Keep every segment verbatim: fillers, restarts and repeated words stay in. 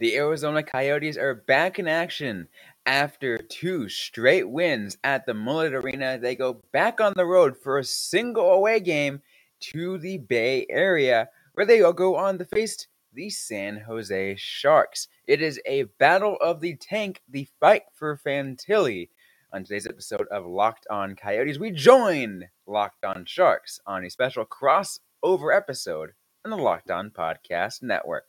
The Arizona Coyotes are back in action after two straight wins at the Mullet Arena. They go back on the road for a single away game to the Bay Area, where they all go on to face the San Jose Sharks. It is a battle of the tank, the fight for Fantilli. On today's episode of Locked On Coyotes, we join Locked On Sharks on a special crossover episode on the Locked On Podcast Network.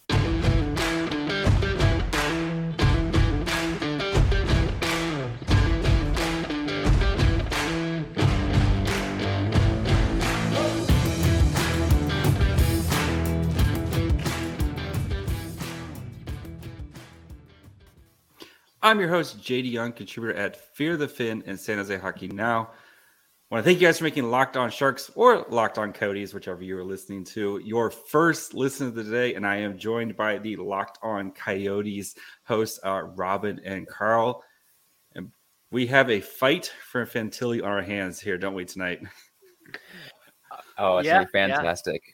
I'm your host, J D. Young, contributor at Fear the Fin and San Jose Hockey Now. I want to thank you guys for making Locked On Sharks or Locked On Coyotes, whichever you are listening to, your first listen of the day. And I am joined by the Locked On Coyotes hosts, uh, Robin and Carl. And we have a fight for Fantilli on our hands here, don't we, tonight? Oh, it's yeah, fantastic. Yeah.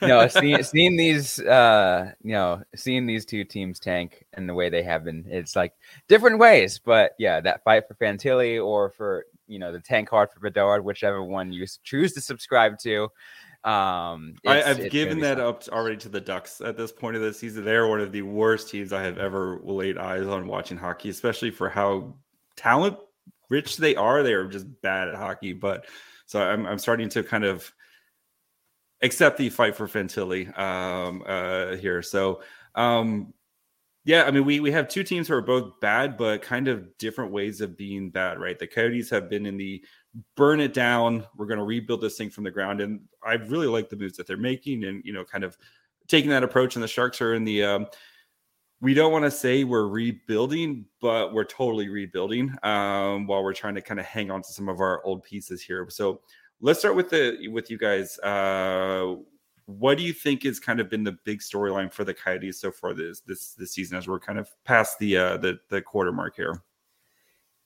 no, seeing, seeing these, uh, you know, seeing these two teams tank and the way they have been, it's like different ways. But yeah, that fight for Fantilli or for, you know, the tank hard for Bedard, whichever one you choose to subscribe to. Um, I, I've given that fun. up already to the Ducks at this point of the season. They're one of the worst teams I have ever laid eyes on watching hockey, especially for how talent rich they are. They are just bad at hockey. But so I'm, I'm starting to kind of except the fight for Fantilli um, uh, here. So, um, yeah, I mean, we we have two teams who are both bad, but kind of different ways of being bad, right? The Coyotes have been in the burn it down, we're going to rebuild this thing from the ground. And I really like the moves that they're making and, you know, kind of taking that approach. And the Sharks are in the, um, we don't want to say we're rebuilding, but we're totally rebuilding um, while we're trying to kind of hang on to some of our old pieces here. So, let's start with the with you guys. Uh, what do you think has kind of been the big storyline for the Coyotes so far this this this season as we're kind of past the uh, the, the quarter mark here?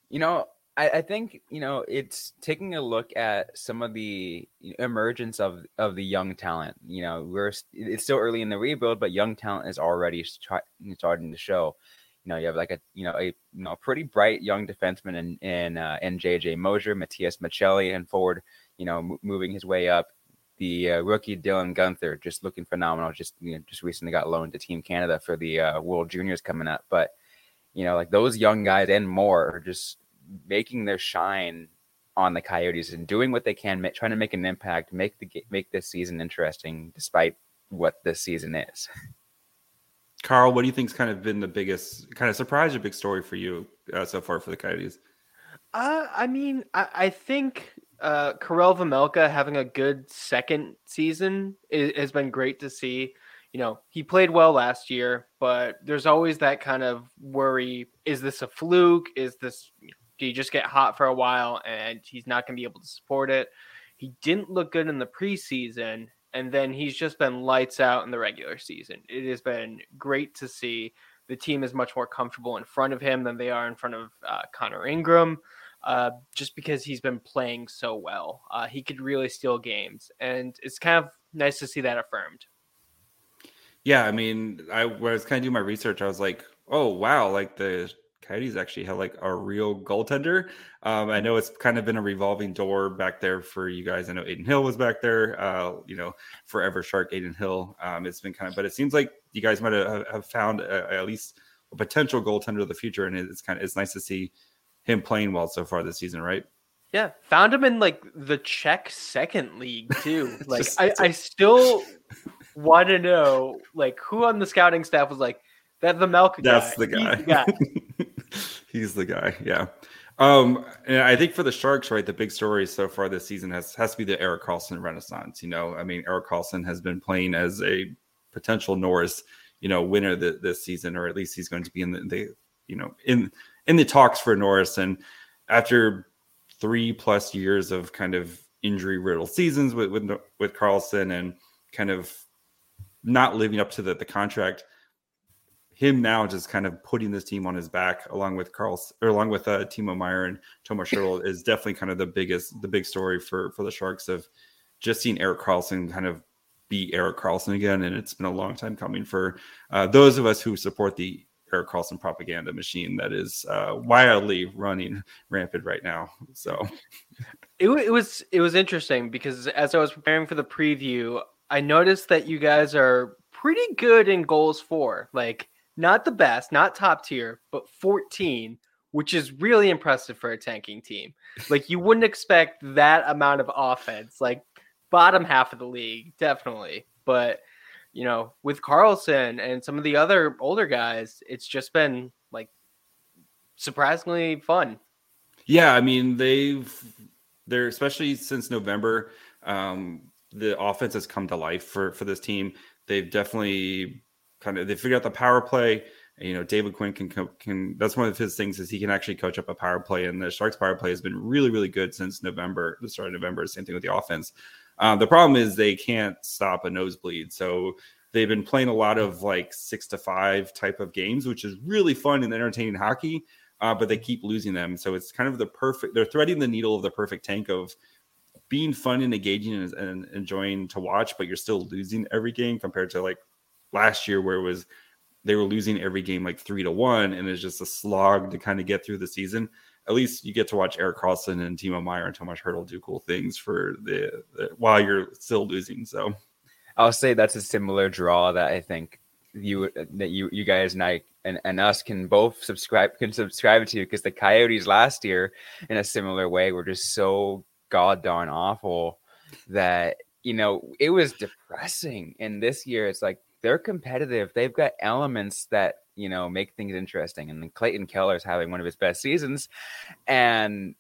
You know, I, I think, you know, it's taking a look at some of the emergence of, of the young talent. You know, we're it's still early in the rebuild, but young talent is already start, starting to show. You know, you have like a you know a you know pretty bright young defenseman in in uh, in J J Mosier, Matias Maccelli, and forward, you know, m- moving his way up. The uh, rookie Dylan Guenther just looking phenomenal. Just you know, just recently got loaned to Team Canada for the uh, World Juniors coming up. But you know, like those young guys and more are just making their shine on the Coyotes and doing what they can, ma- trying to make an impact, make the make this season interesting, despite what this season is. Carl, what do you think's kind of been the biggest kind of surprise or big story for you uh, so far for the Coyotes? Uh, I mean, I, I think uh, Karel Vejmelka having a good second season is, has been great to see. You know, he played well last year, but there's always that kind of worry. Is this a fluke? Is this, do you just get hot for a while and he's not going to be able to support it? He didn't look good in the preseason. And then he's just been lights out in the regular season. It has been great to see. The team is much more comfortable in front of him than they are in front of uh, Connor Ingram, uh, just because he's been playing so well. Uh, he could really steal games, and it's kind of nice to see that affirmed. Yeah, I mean, I, when I was kind of doing my research, I was like, oh, wow, like the Coyotes actually had like a real goaltender. Um, I know it's kind of been a revolving door back there for you guys. I know Adin Hill was back there, uh, you know, forever Shark Adin Hill. Um, it's been kind of, but it seems like you guys might have, have found a, at least a potential goaltender of the future. And it's kind of, it's nice to see him playing well so far this season, right? Yeah. Found him in like the Czech second league too. Like just, I, I still want to know like who on the scouting staff was like, that the Melk guy. That's the guy. He's the guy. He's the guy. Yeah. Um, and I think for the Sharks, right, the big story so far this season has, has to be the Erik Karlsson renaissance. You know, I mean, Erik Karlsson has been playing as a potential Norris, you know, winner the, this season, or at least he's going to be in the, the, you know, in, in the talks for Norris. And after three plus years of kind of injury riddled seasons with, with, with Karlsson and kind of not living up to the, the contract, him now just kind of putting this team on his back, along with Carl or along with uh, Timo Meier and Tomas Hertl, is definitely kind of the biggest, the big story for for the Sharks, of just seeing Erik Karlsson kind of be Erik Karlsson again. And it's been a long time coming for uh, those of us who support the Erik Karlsson propaganda machine that is uh, wildly running rampant right now. So it, it was it was interesting because as I was preparing for the preview, I noticed that you guys are pretty good in goals for, like, not the best, not top tier, but fourteen, which is really impressive for a tanking team. Like, you wouldn't expect that amount of offense, like bottom half of the league, definitely. But, you know, with Karlsson and some of the other older guys, it's just been, like, surprisingly fun. Yeah, I mean, they've, they're, especially since November, um, the offense has come to life for, for this team. They've definitely kind of, they figured out the power play. You know, David Quinn can, can, that's one of his things, is he can actually coach up a power play, and the Sharks power play has been really, really good since November, the start of November. Same thing with the offense. Uh, the problem is they can't stop a nosebleed. So they've been playing a lot of like six to five type of games, which is really fun and entertaining hockey, uh, but they keep losing them. So it's kind of the perfect, they're threading the needle of the perfect tank of being fun and engaging and, and enjoying to watch, but you're still losing every game compared to like last year, where it was, they were losing every game like three to one. And it's just a slog to kind of get through the season. At least you get to watch Erik Karlsson and Timo Meier and Tomas Hertl do cool things for the, the, while you're still losing. So I'll say that's a similar draw that I think you, that you, you guys and I, and, and us can both subscribe, can subscribe to, because the Coyotes last year in a similar way were just so god darn awful that, you know, it was depressing. And this year it's like they're competitive, they've got elements that, you know, make things interesting. And then Clayton Keller's having one of his best seasons, and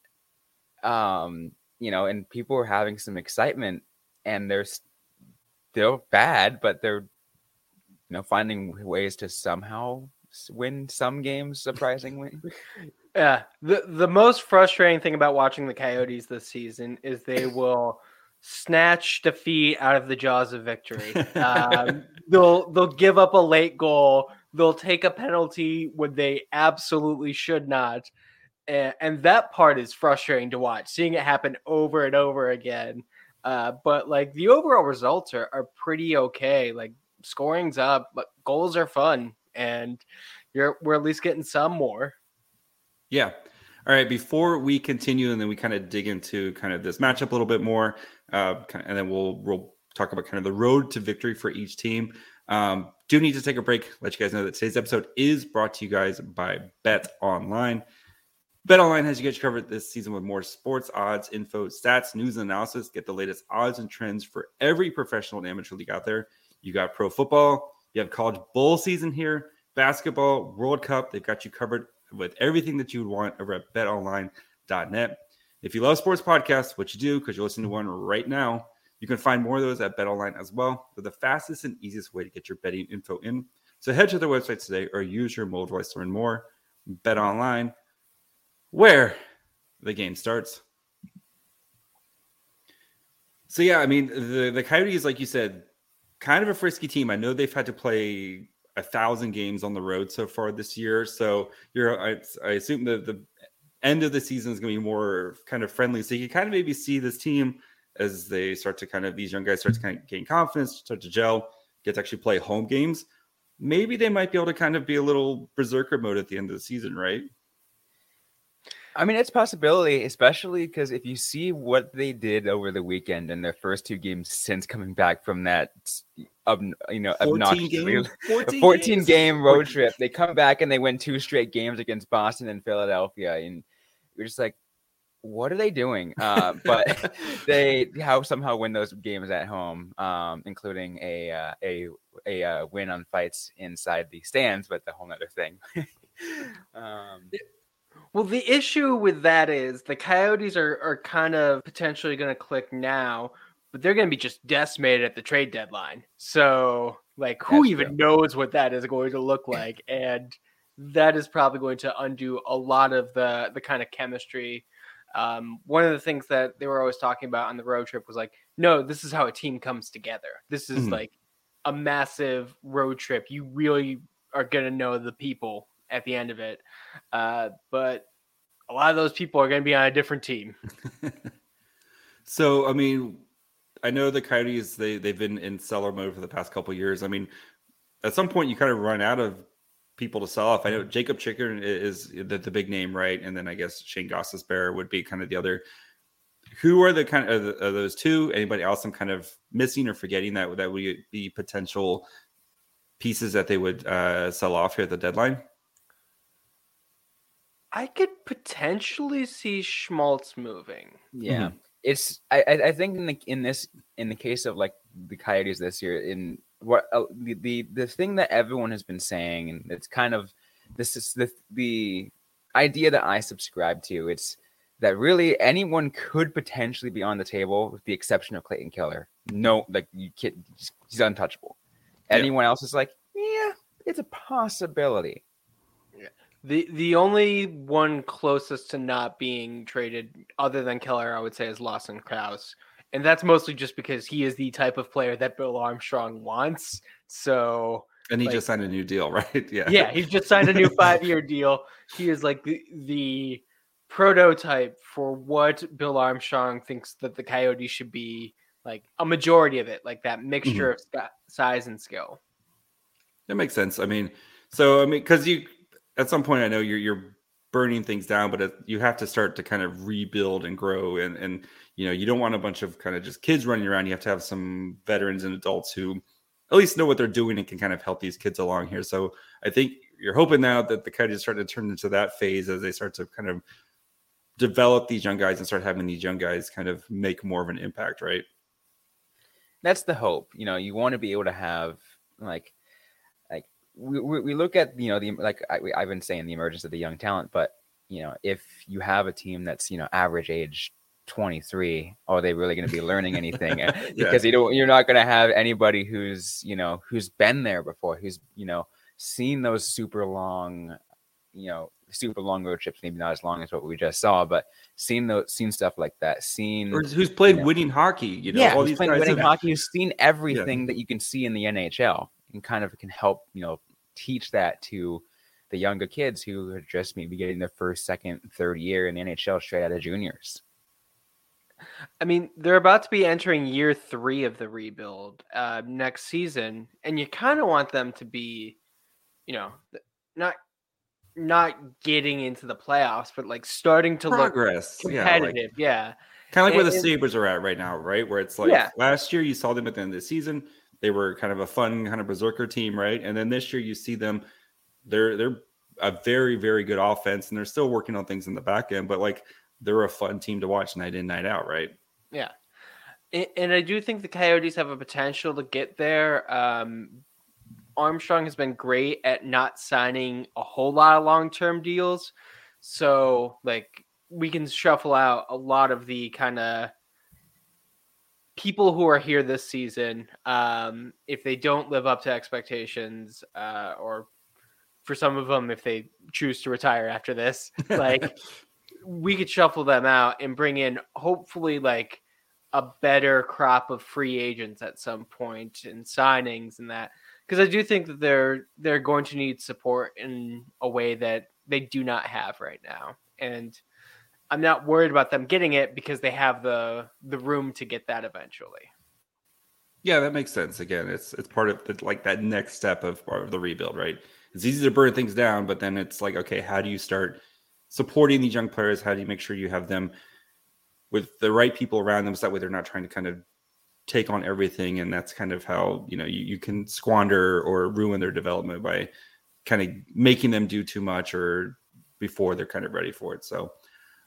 um you know, and people are having some excitement, and they're still bad, but they're, you know, finding ways to somehow win some games surprisingly. Yeah, the the most frustrating thing about watching the Coyotes this season is they will snatch defeat out of the jaws of victory. Um, they'll they'll give up a late goal. They'll take a penalty when they absolutely should not, and, and that part is frustrating to watch, seeing it happen over and over again. Uh, but like the overall results are are pretty okay. Like scoring's up, but goals are fun, and you're we're at least getting some more. Yeah. All right. Before we continue, and then we kind of dig into kind of this matchup a little bit more, uh, and then we'll we'll talk about kind of the road to victory for each team. Um, do need to take a break. Let you guys know that today's episode is brought to you guys by Bet Online. Bet Online has you guys covered this season with more sports odds, info, stats, news, and analysis. Get the latest odds and trends for every professional and amateur league out there. You got pro football. You have college bowl season here, basketball, World Cup. They've got you covered with everything that you would want over at bet online dot net. If you love sports podcasts, which you do because you're listening to one right now, you can find more of those at BetOnline as well. They're the fastest and easiest way to get your betting info in. So head to their website today or use your mobile device to learn more. BetOnline, where the game starts. So yeah, I mean, the, the Coyotes, like you said, kind of a frisky team. I know they've had to play a thousand games on the road so far this year. So you're, I, I assume that the end of the season is going to be more kind of friendly. So you can kind of maybe see this team as they start to kind of, these young guys start to kind of gain confidence, start to gel, get to actually play home games. Maybe they might be able to kind of be a little berserker mode at the end of the season, right? I mean, it's a possibility, especially because if you see what they did over the weekend in their first two games since coming back from that, um, you know, obnoxious fourteen, game, fourteen, fourteen game road trip, they come back and they win two straight games against Boston and Philadelphia, and you're just like, what are they doing? Uh, but they how somehow win those games at home, um, including a uh, a a uh, win on fights inside the stands, but the whole other thing. um, Well, the issue with that is the Coyotes are, are kind of potentially going to click now, but they're going to be just decimated at the trade deadline. So, like, who That's even true. knows what that is going to look like? And that is probably going to undo a lot of the, the kind of chemistry. Um, one of the things that they were always talking about on the road trip was like, no, this is how a team comes together. This is mm-hmm. like a massive road trip. You really are going to know the people at the end of it. Uh, but a lot of those people are going to be on a different team. So, I mean, I know the Coyotes, they, they've been in seller mode for the past couple of years. I mean, at some point you kind of run out of people to sell off. I know Jakob Chychrun is the, the big name, right? And then I guess Shane Gostisbehere would be kind of the other. Who are the kind of are those two? Anybody else I'm kind of missing or forgetting that that would be potential pieces that they would uh, sell off here at the deadline? I could potentially see Schmaltz moving. Yeah, mm-hmm. it's I, I think in the in this in the case of like the Coyotes this year, in what uh, the, the the thing that everyone has been saying, and it's kind of this is the the idea that I subscribe to. It's that really anyone could potentially be on the table with the exception of Clayton Keller. No, like you can't, he's untouchable. Anyone yeah. else is like, yeah, it's a possibility. Yeah. The the only one closest to not being traded other than Keller, I would say, is Lawson Crouse. And that's mostly just because he is the type of player that Bill Armstrong wants. So And he like, just signed a new deal, right? Yeah. Yeah, he's just signed a new five-year deal. He is like the the prototype for what Bill Armstrong thinks that the Coyotes should be, like a majority of it, like that mixture mm-hmm. of size and skill. That makes sense. I mean, so, I mean, because you, at some point, I know you're, you're burning things down, but it, you have to start to kind of rebuild and grow. And, and, you know, you don't want a bunch of kind of just kids running around. You have to have some veterans and adults who at least know what they're doing and can kind of help these kids along here. So I think you're hoping now that the Coyotes start to turn into that phase as they start to kind of develop these young guys and start having these young guys kind of make more of an impact, right? That's the hope. You know, you want to be able to have like, like we we look at, you know, the, like I, I've been saying the emergence of the young talent, but you know, if you have a team that's, you know, average age twenty-three, are they really going to be learning anything? yeah. Because you don't, you're not going to have anybody who's, you know, who's been there before, who's, you know, seen those super long, you know, super long road trips, maybe not as long as what we just saw, but seen those, seen stuff like that, seen or who's played you know, winning hockey, you know, yeah, all these playing guys winning have... hockey, who's seen everything yeah. that you can see in the N H L, and kind of can help, you know, teach that to the younger kids who are just maybe getting their first, second, third year in the N H L straight out of juniors. I mean, they're about to be entering year three of the rebuild uh, next season, and you kind of want them to be, you know, not. not getting into the playoffs, but like starting to Progress. look competitive. Yeah. Like, yeah. Kind of like and, where the Sabres are at right now, right? Where it's like yeah. last year you saw them at the end of the season. They were kind of a fun kind of berserker team, right? And then this year you see them, they're, they're a very, very good offense, and they're still working on things in the back end, but like they're a fun team to watch night in, night out. Right. Yeah. And, and I do think the Coyotes have a potential to get there. Um, Armstrong has been great at not signing a whole lot of long-term deals. So like we can shuffle out a lot of the kind of people who are here this season. Um, if they don't live up to expectations uh, or for some of them, if they choose to retire after this, like we could shuffle them out and bring in hopefully like a better crop of free agents at some point and signings and that. Because I do think that they're they're going to need support in a way that they do not have right now, and I'm not worried about them getting it because they have the the room to get that eventually. Yeah, that makes sense. Again, it's it's part of the, like that next step of, of the rebuild, right? It's easy to burn things down, but then it's like, okay, how do you start supporting these young players? How do you make sure you have them with the right people around them so that way they're not trying to kind of take on everything? And that's kind of how, you know, you, you can squander or ruin their development by kind of making them do too much or before they're kind of ready for it. So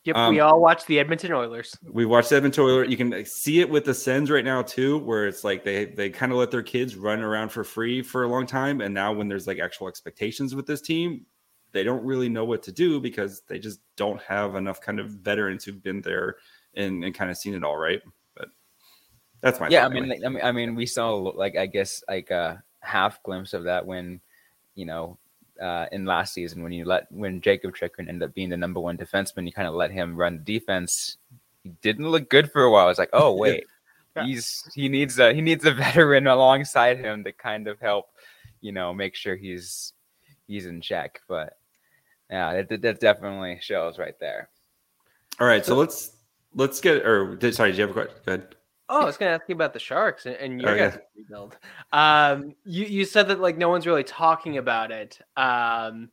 yep, um, we all watch the Edmonton Oilers. We watch the Edmonton Oilers. You can see it with the Sens right now too, where it's like they they kind of let their kids run around for free for a long time, and now when there's like actual expectations with this team, they don't really know what to do because they just don't have enough kind of veterans who've been there and, and kind of seen it all, right? That's my yeah. I mean, like, I mean, I mean, we saw like I guess like a half glimpse of that when, you know, uh, in last season when you let when Jakob Chychrun ended up being the number one defenseman, you kind of let him run the defense. He didn't look good for a while. I was like, oh wait, yeah. he's he needs a he needs a veteran alongside him to kind of help, you know, make sure he's he's in check. But yeah, that, that definitely shows right there. All right, so let's let's get or sorry, did you have a question? Go ahead. Oh, I was going to ask you about the Sharks and, and your oh, guys' yeah. rebuild. Um, you you said that like no one's really talking about it, um,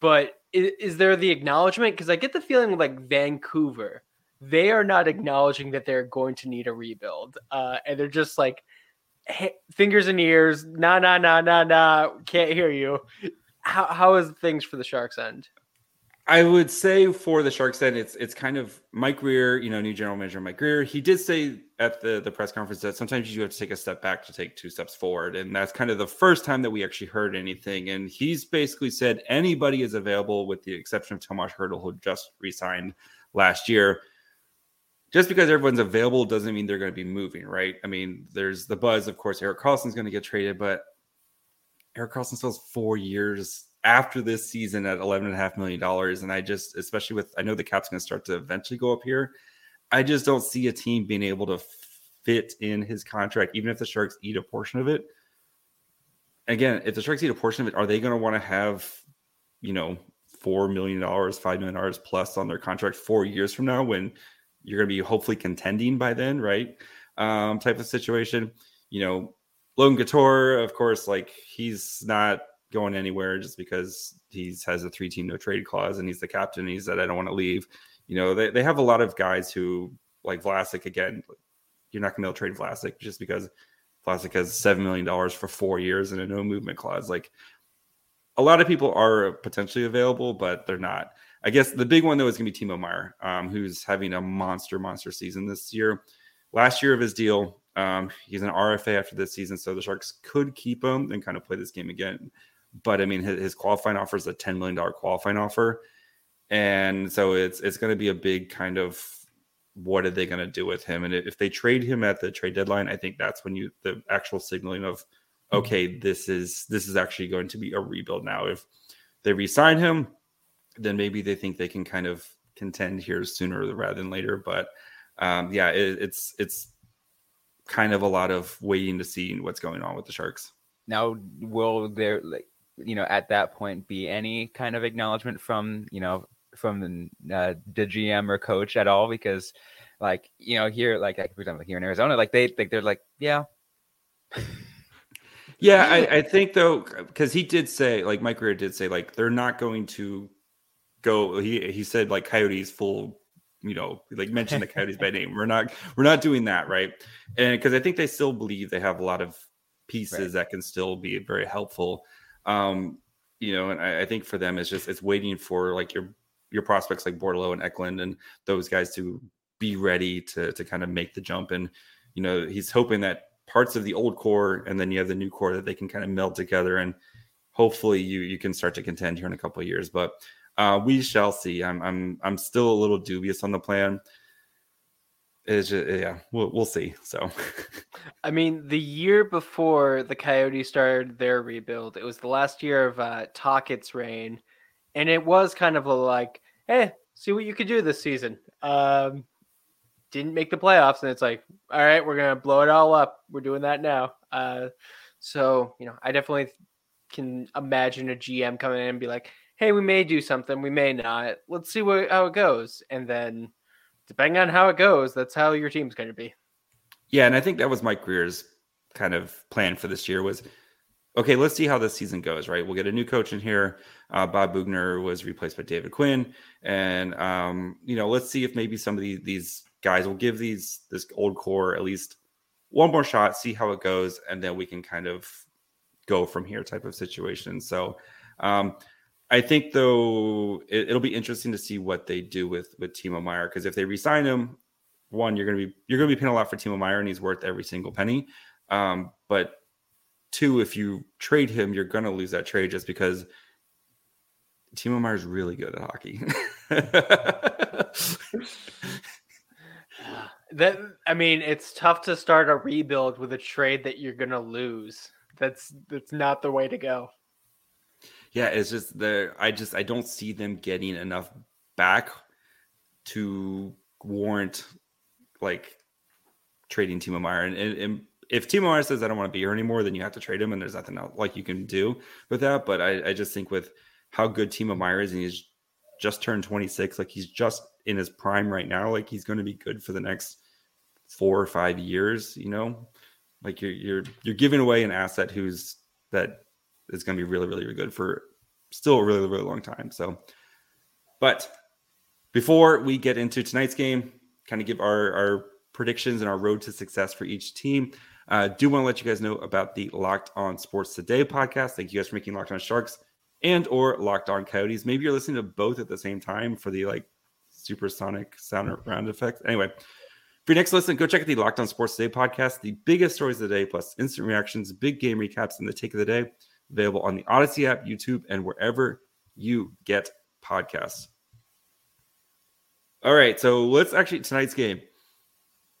but is, is there the acknowledgement? Because I get the feeling like Vancouver, they are not acknowledging that they're going to need a rebuild, uh, and they're just like hey, fingers and ears, nah, nah, nah, nah, nah, can't hear you. How how is things for the Sharks' end? I would say for the Sharks end, it's it's kind of Mike Grier, you know, new general manager Mike Grier. He did say at the, the press conference that sometimes you have to take a step back to take two steps forward. And that's kind of the first time that we actually heard anything. And he's basically said anybody is available with the exception of Tomas Hertl, who just re-signed last year. Just because everyone's available doesn't mean they're going to be moving, right? I mean, there's the buzz, of course, Erik Karlsson's going to get traded, but Erik Karlsson still has four years after this season at eleven and a half million dollars. And I just, especially with, I know the cap's going to start to eventually go up here. I just don't see a team being able to fit in his contract, even if the Sharks eat a portion of it. Again, if the Sharks eat a portion of it, are they going to want to have, you know, four million dollars, five million dollars plus on their contract four years from now when you're going to be hopefully contending by then, right? Um, type of situation, you know, Logan Couture, of course, like he's not going anywhere just because he's has a three-team no-trade clause and he's the captain. He said, I don't want to leave. You know, they, they have a lot of guys who, like Vlasic, again, you're not going to be able to trade Vlasic just because Vlasic has seven million dollars for four years and a no-movement clause. Like, a lot of people are potentially available, but they're not. I guess the big one, though, is going to be Timo Meier, um, who's having a monster, monster season this year. Last year of his deal, um, he's an R F A after this season, so the Sharks could keep him and kind of play this game again. But I mean, his, his qualifying offer is a ten million dollars qualifying offer. And so it's, it's going to be a big kind of, what are they going to do with him? And if they trade him at the trade deadline, I think that's when you, the actual signaling of, okay, this is, this is actually going to be a rebuild now. If they re-sign him, then maybe they think they can kind of contend here sooner rather than later. But um, yeah, it, it's, it's kind of a lot of waiting to see what's going on with the Sharks. Now, will there, like, you know, at that point be any kind of acknowledgement from, you know, from the, uh, the G M or coach at all? Because, like, you know, here, like, for example, here in Arizona, like, they think they're like, yeah. yeah, I, I think, though, because he did say, like, Mike Grier did say, like, they're not going to go, he he said, like, Coyotes full, you know, like, mention the Coyotes by name. We're not, we're not doing that, right? And because I think they still believe they have a lot of pieces right. that can still be very helpful. Um, you know, and I, I think for them, it's just, it's waiting for like your, your prospects like Bordelot and Eklund and those guys to be ready to, to kind of make the jump. And, you know, he's hoping that parts of the old core, and then you have the new core that they can kind of meld together. And hopefully you, you can start to contend here in a couple of years, but, uh, we shall see. I'm, I'm, I'm still a little dubious on the plan. It's just, yeah, we'll, we'll see. So, I mean, the year before the Coyotes started their rebuild, it was the last year of uh, Tockett's reign, and it was kind of a like, hey, see what you could do this season. Um, didn't make the playoffs, and it's like, all right, we're gonna blow it all up. We're doing that now. Uh, so you know, I definitely can imagine a G M coming in and be like, hey, we may do something, we may not. Let's see what how it goes, and then, depending on how it goes, that's how your team's going to be. Yeah, and I think that was Mike Grier's kind of plan for this year was, okay, let's see how this season goes, right? We'll get a new coach in here. Uh, Bob Bugner was replaced by David Quinn. And, um, you know, let's see if maybe some of the, these guys will give these this old core at least one more shot, see how it goes, and then we can kind of go from here type of situation. So, um I think, though, it, it'll be interesting to see what they do with, with Timo Meier, because if they re-sign him, one, you're going to be you're going to be paying a lot for Timo Meier, and he's worth every single penny. Um, but two, if you trade him, you're going to lose that trade just because Timo Meier's really good at hockey. that I mean, it's tough to start a rebuild with a trade that you're going to lose. That's that's not the way to go. Yeah, it's just the I just I don't see them getting enough back to warrant like trading Timo Meier, and, and, and if Timo Meier says I don't want to be here anymore, then you have to trade him, and there's nothing else like you can do with that. But I, I just think with how good Timo Meier is, and he's just turned twenty-six, like he's just in his prime right now. Like he's going to be good for the next four or five years. You know, like you're you're you're giving away an asset who's that is going to be really really good for still a really really long time. So, but before we get into tonight's game, kind of give our our predictions and our road to success for each team. I uh, do want to let you guys know about the Locked On Sports Today podcast. Thank you guys for making Locked On Sharks and or Locked On Coyotes. Maybe you're listening to both at the same time for the like supersonic sound round effects. Anyway, for your next listen, go check out the Locked On Sports Today podcast. The biggest stories of the day, plus instant reactions, big game recaps, and the take of the day. Available on the Odyssey app, YouTube, and wherever you get podcasts. All right, so let's actually tonight's game.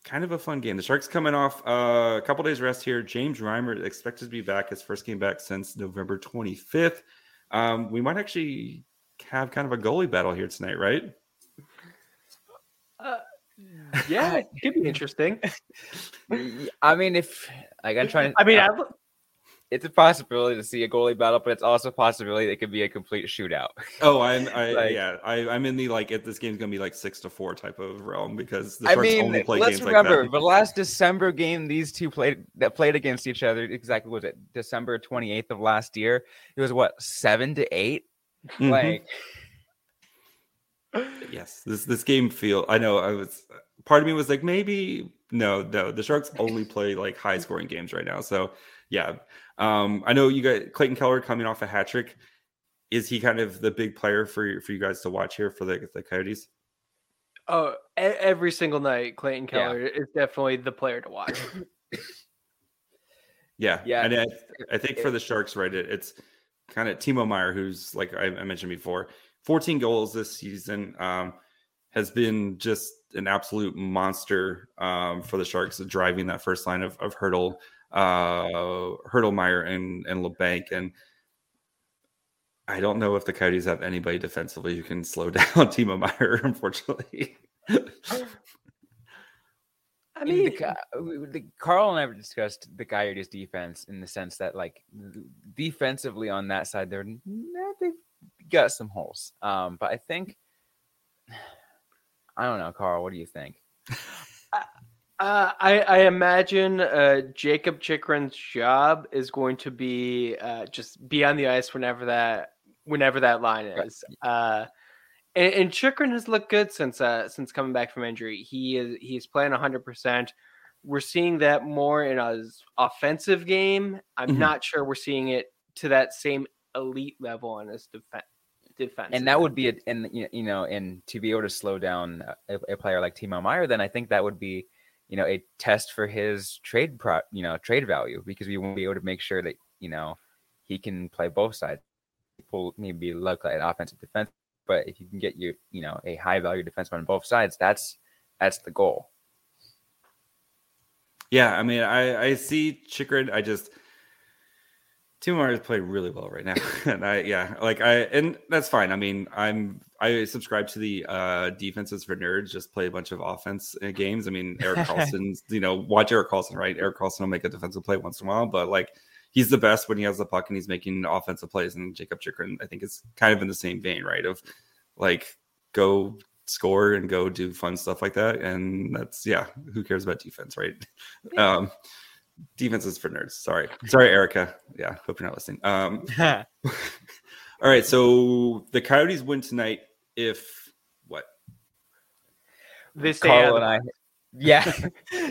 Kind of a fun game. The Sharks coming off uh, a couple days rest here. James Reimer expected to be back, his first game back since November twenty-fifth. Um, we might actually have kind of a goalie battle here tonight, right? Uh, yeah, it could be interesting. I mean, if like I'm trying, I mean, uh, I've... it's a possibility to see a goalie battle, but it's also a possibility that it could be a complete shootout. Oh, I'm, I, like, yeah, I, I'm in the like, if this game's gonna be like six to four type of realm because the Sharks I mean, only play let's games remember, like that. Remember, the last December game these two played that played against each other exactly was it December twenty-eighth of last year? It was what seven to eight, mm-hmm. like. Yes, this this game feel. I know. I was part of me was like maybe no, no. The Sharks only play like high scoring games right now, so yeah. Um, I know you got Clayton Keller coming off a hat trick. Is he kind of the big player for for you guys to watch here for the the Coyotes? Oh, every single night, Clayton Keller yeah. is definitely the player to watch. yeah, yeah, and I, I think for the Sharks, right, it, it's kind of Timo Meier, who's like I, I mentioned before. fourteen goals this season, um, has been just an absolute monster um, for the Sharks, driving that first line of, of Hertl, uh, Hertl, Meier, and, and LeBanc. And I don't know if the Coyotes have anybody defensively who can slow down Timo Meier, unfortunately. I mean, the, the, Carl and I discussed the Coyotes' defense in the sense that, like, defensively on that side, they're not big. Got some holes, um, but I think I don't know, Carl. What do you think? uh, I, I imagine uh, Jakob Chychrun's job is going to be uh, just be on the ice whenever that whenever that line is. Uh, and, and Chychrun has looked good since uh, since coming back from injury. He is he's playing one hundred percent. We're seeing that more in his offensive game. I'm mm-hmm. not sure we're seeing it to that same elite level on his defense. Defense. And that would be, a, and you know, and to be able to slow down a, a player like Timo Meier, then I think that would be, you know, a test for his trade pro, you know, trade value, because we won't be able to make sure that, you know, he can play both sides. People maybe look like an offensive defense, but if you can get your, you know, a high value defenseman on both sides, that's that's the goal. Yeah, I mean, I I see Chychrun. I just. Timo Meier is playing really well right now. and I, yeah, like I, and that's fine. I mean, I'm, I subscribe to the uh, defenses for nerds, just play a bunch of offense games. I mean, Erik Karlsson's, you know, watch Erik Karlsson, right? Erik Karlsson will make a defensive play once in a while, but like he's the best when he has the puck and he's making offensive plays. And Jakob Chychrun, I think, is kind of in the same vein, right? Of like, go score and go do fun stuff like that. And that's, yeah, who cares about defense, right? Yeah. Um, Defenses for nerds. Sorry. Sorry, Erica. Yeah. Hope you're not listening. Um, all right. So the Coyotes win tonight if what? They stay Carl out of and I, yeah.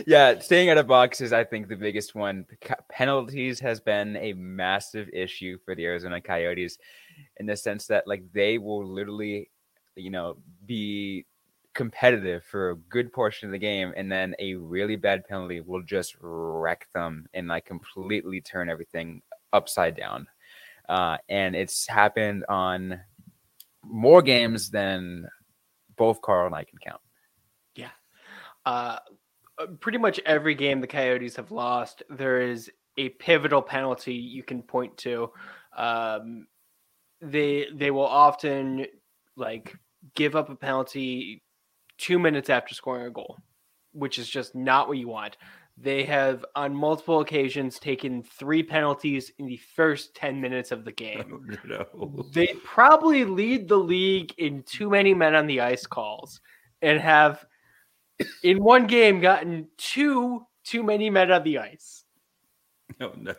yeah. Staying out of box is, I think, the biggest one. Penalties has been a massive issue for the Arizona Coyotes in the sense that, like, they will literally, you know, be competitive for a good portion of the game, and then a really bad penalty will just wreck them and like completely turn everything upside down. Uh, and it's happened on more games than both Carl and I can count. Yeah. Uh, pretty much every game the Coyotes have lost, there is a pivotal penalty you can point to. Um, they, they will often like give up a penalty two minutes after scoring a goal, which is just not what you want. They have, on multiple occasions, taken three penalties in the first ten minutes of the game. Oh, no. They probably lead the league in too many men on the ice calls and have, in one game, gotten two too many men on the ice. Oh, no.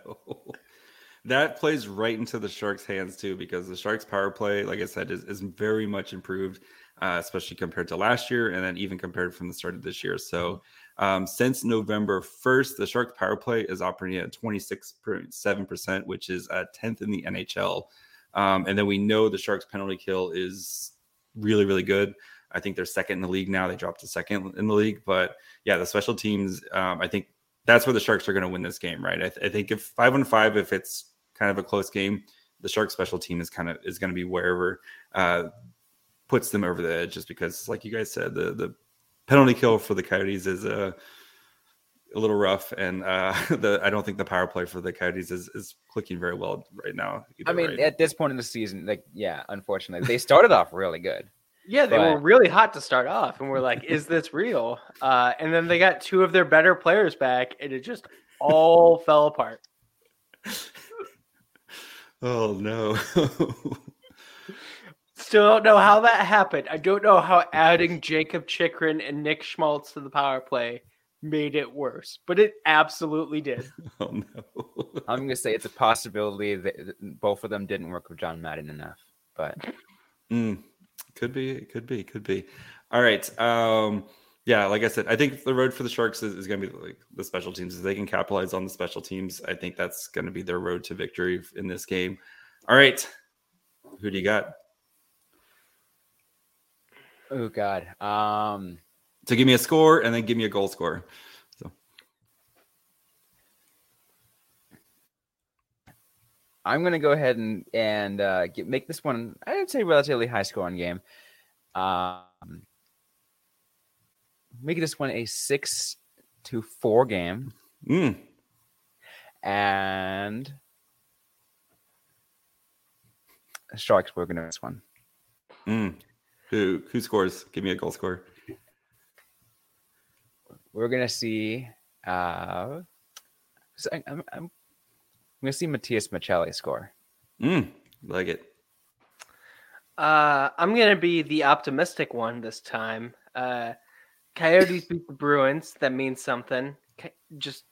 That plays right into the Sharks' hands, too, because the Sharks' power play, like I said, is, is very much improved, uh, especially compared to last year and then even compared from the start of this year. So um, since November first, the Sharks' power play is operating at twenty-six point seven percent, which is uh, tenth in the N H L. Um, and then we know the Sharks' penalty kill is really, really good. I think they're second in the league now. They dropped to second in the league. But, yeah, the special teams, um, I think that's where the Sharks are going to win this game, right? I, th- I think if five on five, if it's kind of a close game, the Sharks special team is kind of is going to be wherever uh puts them over the edge, just because, like you guys said, the the penalty kill for the Coyotes is a a little rough, and uh the I don't think the power play for the Coyotes is is clicking very well right now either, I mean, right? At this point in the season, like, yeah, unfortunately they started off really good. Yeah, they but... were really hot to start off, and we're like, is this real? Uh and then they got two of their better players back, and it just all fell apart. Oh, no. Still don't know how that happened. I don't know how adding Jakob Chychrun and Nick Schmaltz to the power play made it worse, but it absolutely did. Oh, no. I'm going to say it's a possibility that both of them didn't work with John Madden enough, but. Mm, could be, could be, could be. All right. Um, yeah, like I said, I think the road for the Sharks is, is going to be like the special teams. If they can capitalize on the special teams, I think that's going to be their road to victory in this game. All right. Who do you got? Oh, God. Um, so give me a score and then give me a goal score. So I'm going to go ahead and, and uh, get, make this one, I would say, relatively high-scoring game. Um Make this one a six to four game. Mm. And Sharks working on this one. Mm. Who who scores? Give me a goal score. We're gonna see. Uh, I'm, I'm, I'm gonna see Matias Maccelli score. Mm. Like it. Uh, I'm gonna be the optimistic one this time. Uh, Coyotes beat the Bruins. That means something. Just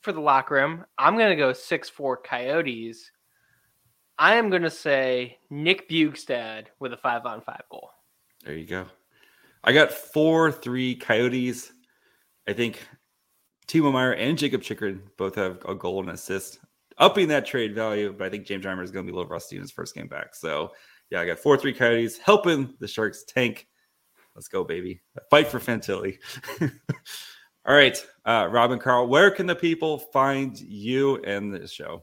for the locker room, I'm going to go six four Coyotes. I am going to say Nick Bjugstad with a five on five goal. There you go. I got four three Coyotes. I think Timo Meier and Jakob Chychrun both have a goal and assist, upping that trade value, but I think James Reimer is going to be a little rusty in his first game back. So, yeah, I got four three Coyotes helping the Sharks tank. Let's go, baby. Fight for Fantilli. All right, uh, Robin, Carl, where can the people find you and this show?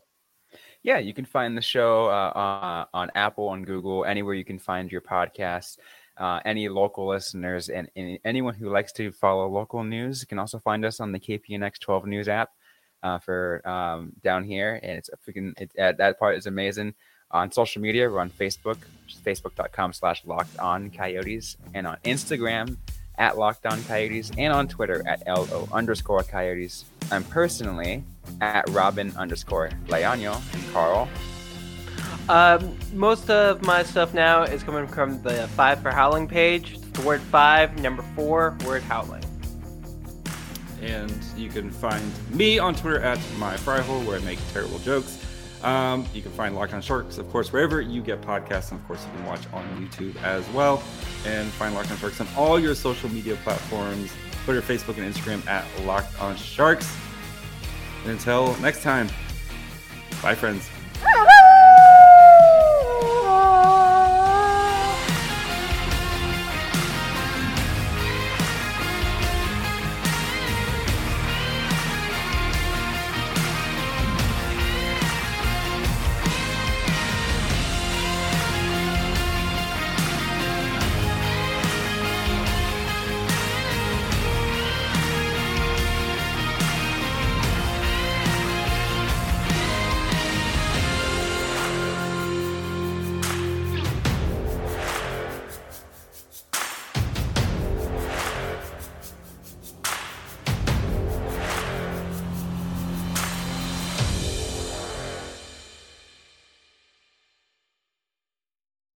Yeah, you can find the show uh, on, on Apple, on Google, anywhere you can find your podcast. Uh, any local listeners and, and anyone who likes to follow local news can also find us on the K P N X twelve News app uh, for um, down here. And it's freaking, it, uh, that part is amazing. On social media, we're on Facebook, facebook.com slash Locked On Coyotes, and on Instagram at Locked On Coyotes, and on Twitter at LO underscore Coyotes. I'm personally at Robin underscore Leano and Carl. Um, most of my stuff now is coming from the Five for Howling page. It's the word five, number four, word howling. And you can find me on Twitter at my fryhole, where I make terrible jokes. Um, you can find Locked On Sharks, of course, wherever you get podcasts. And, of course, you can watch on YouTube as well. And find Locked On Sharks on all your social media platforms, Twitter, Facebook, and Instagram at Locked On Sharks. And until next time, bye, friends.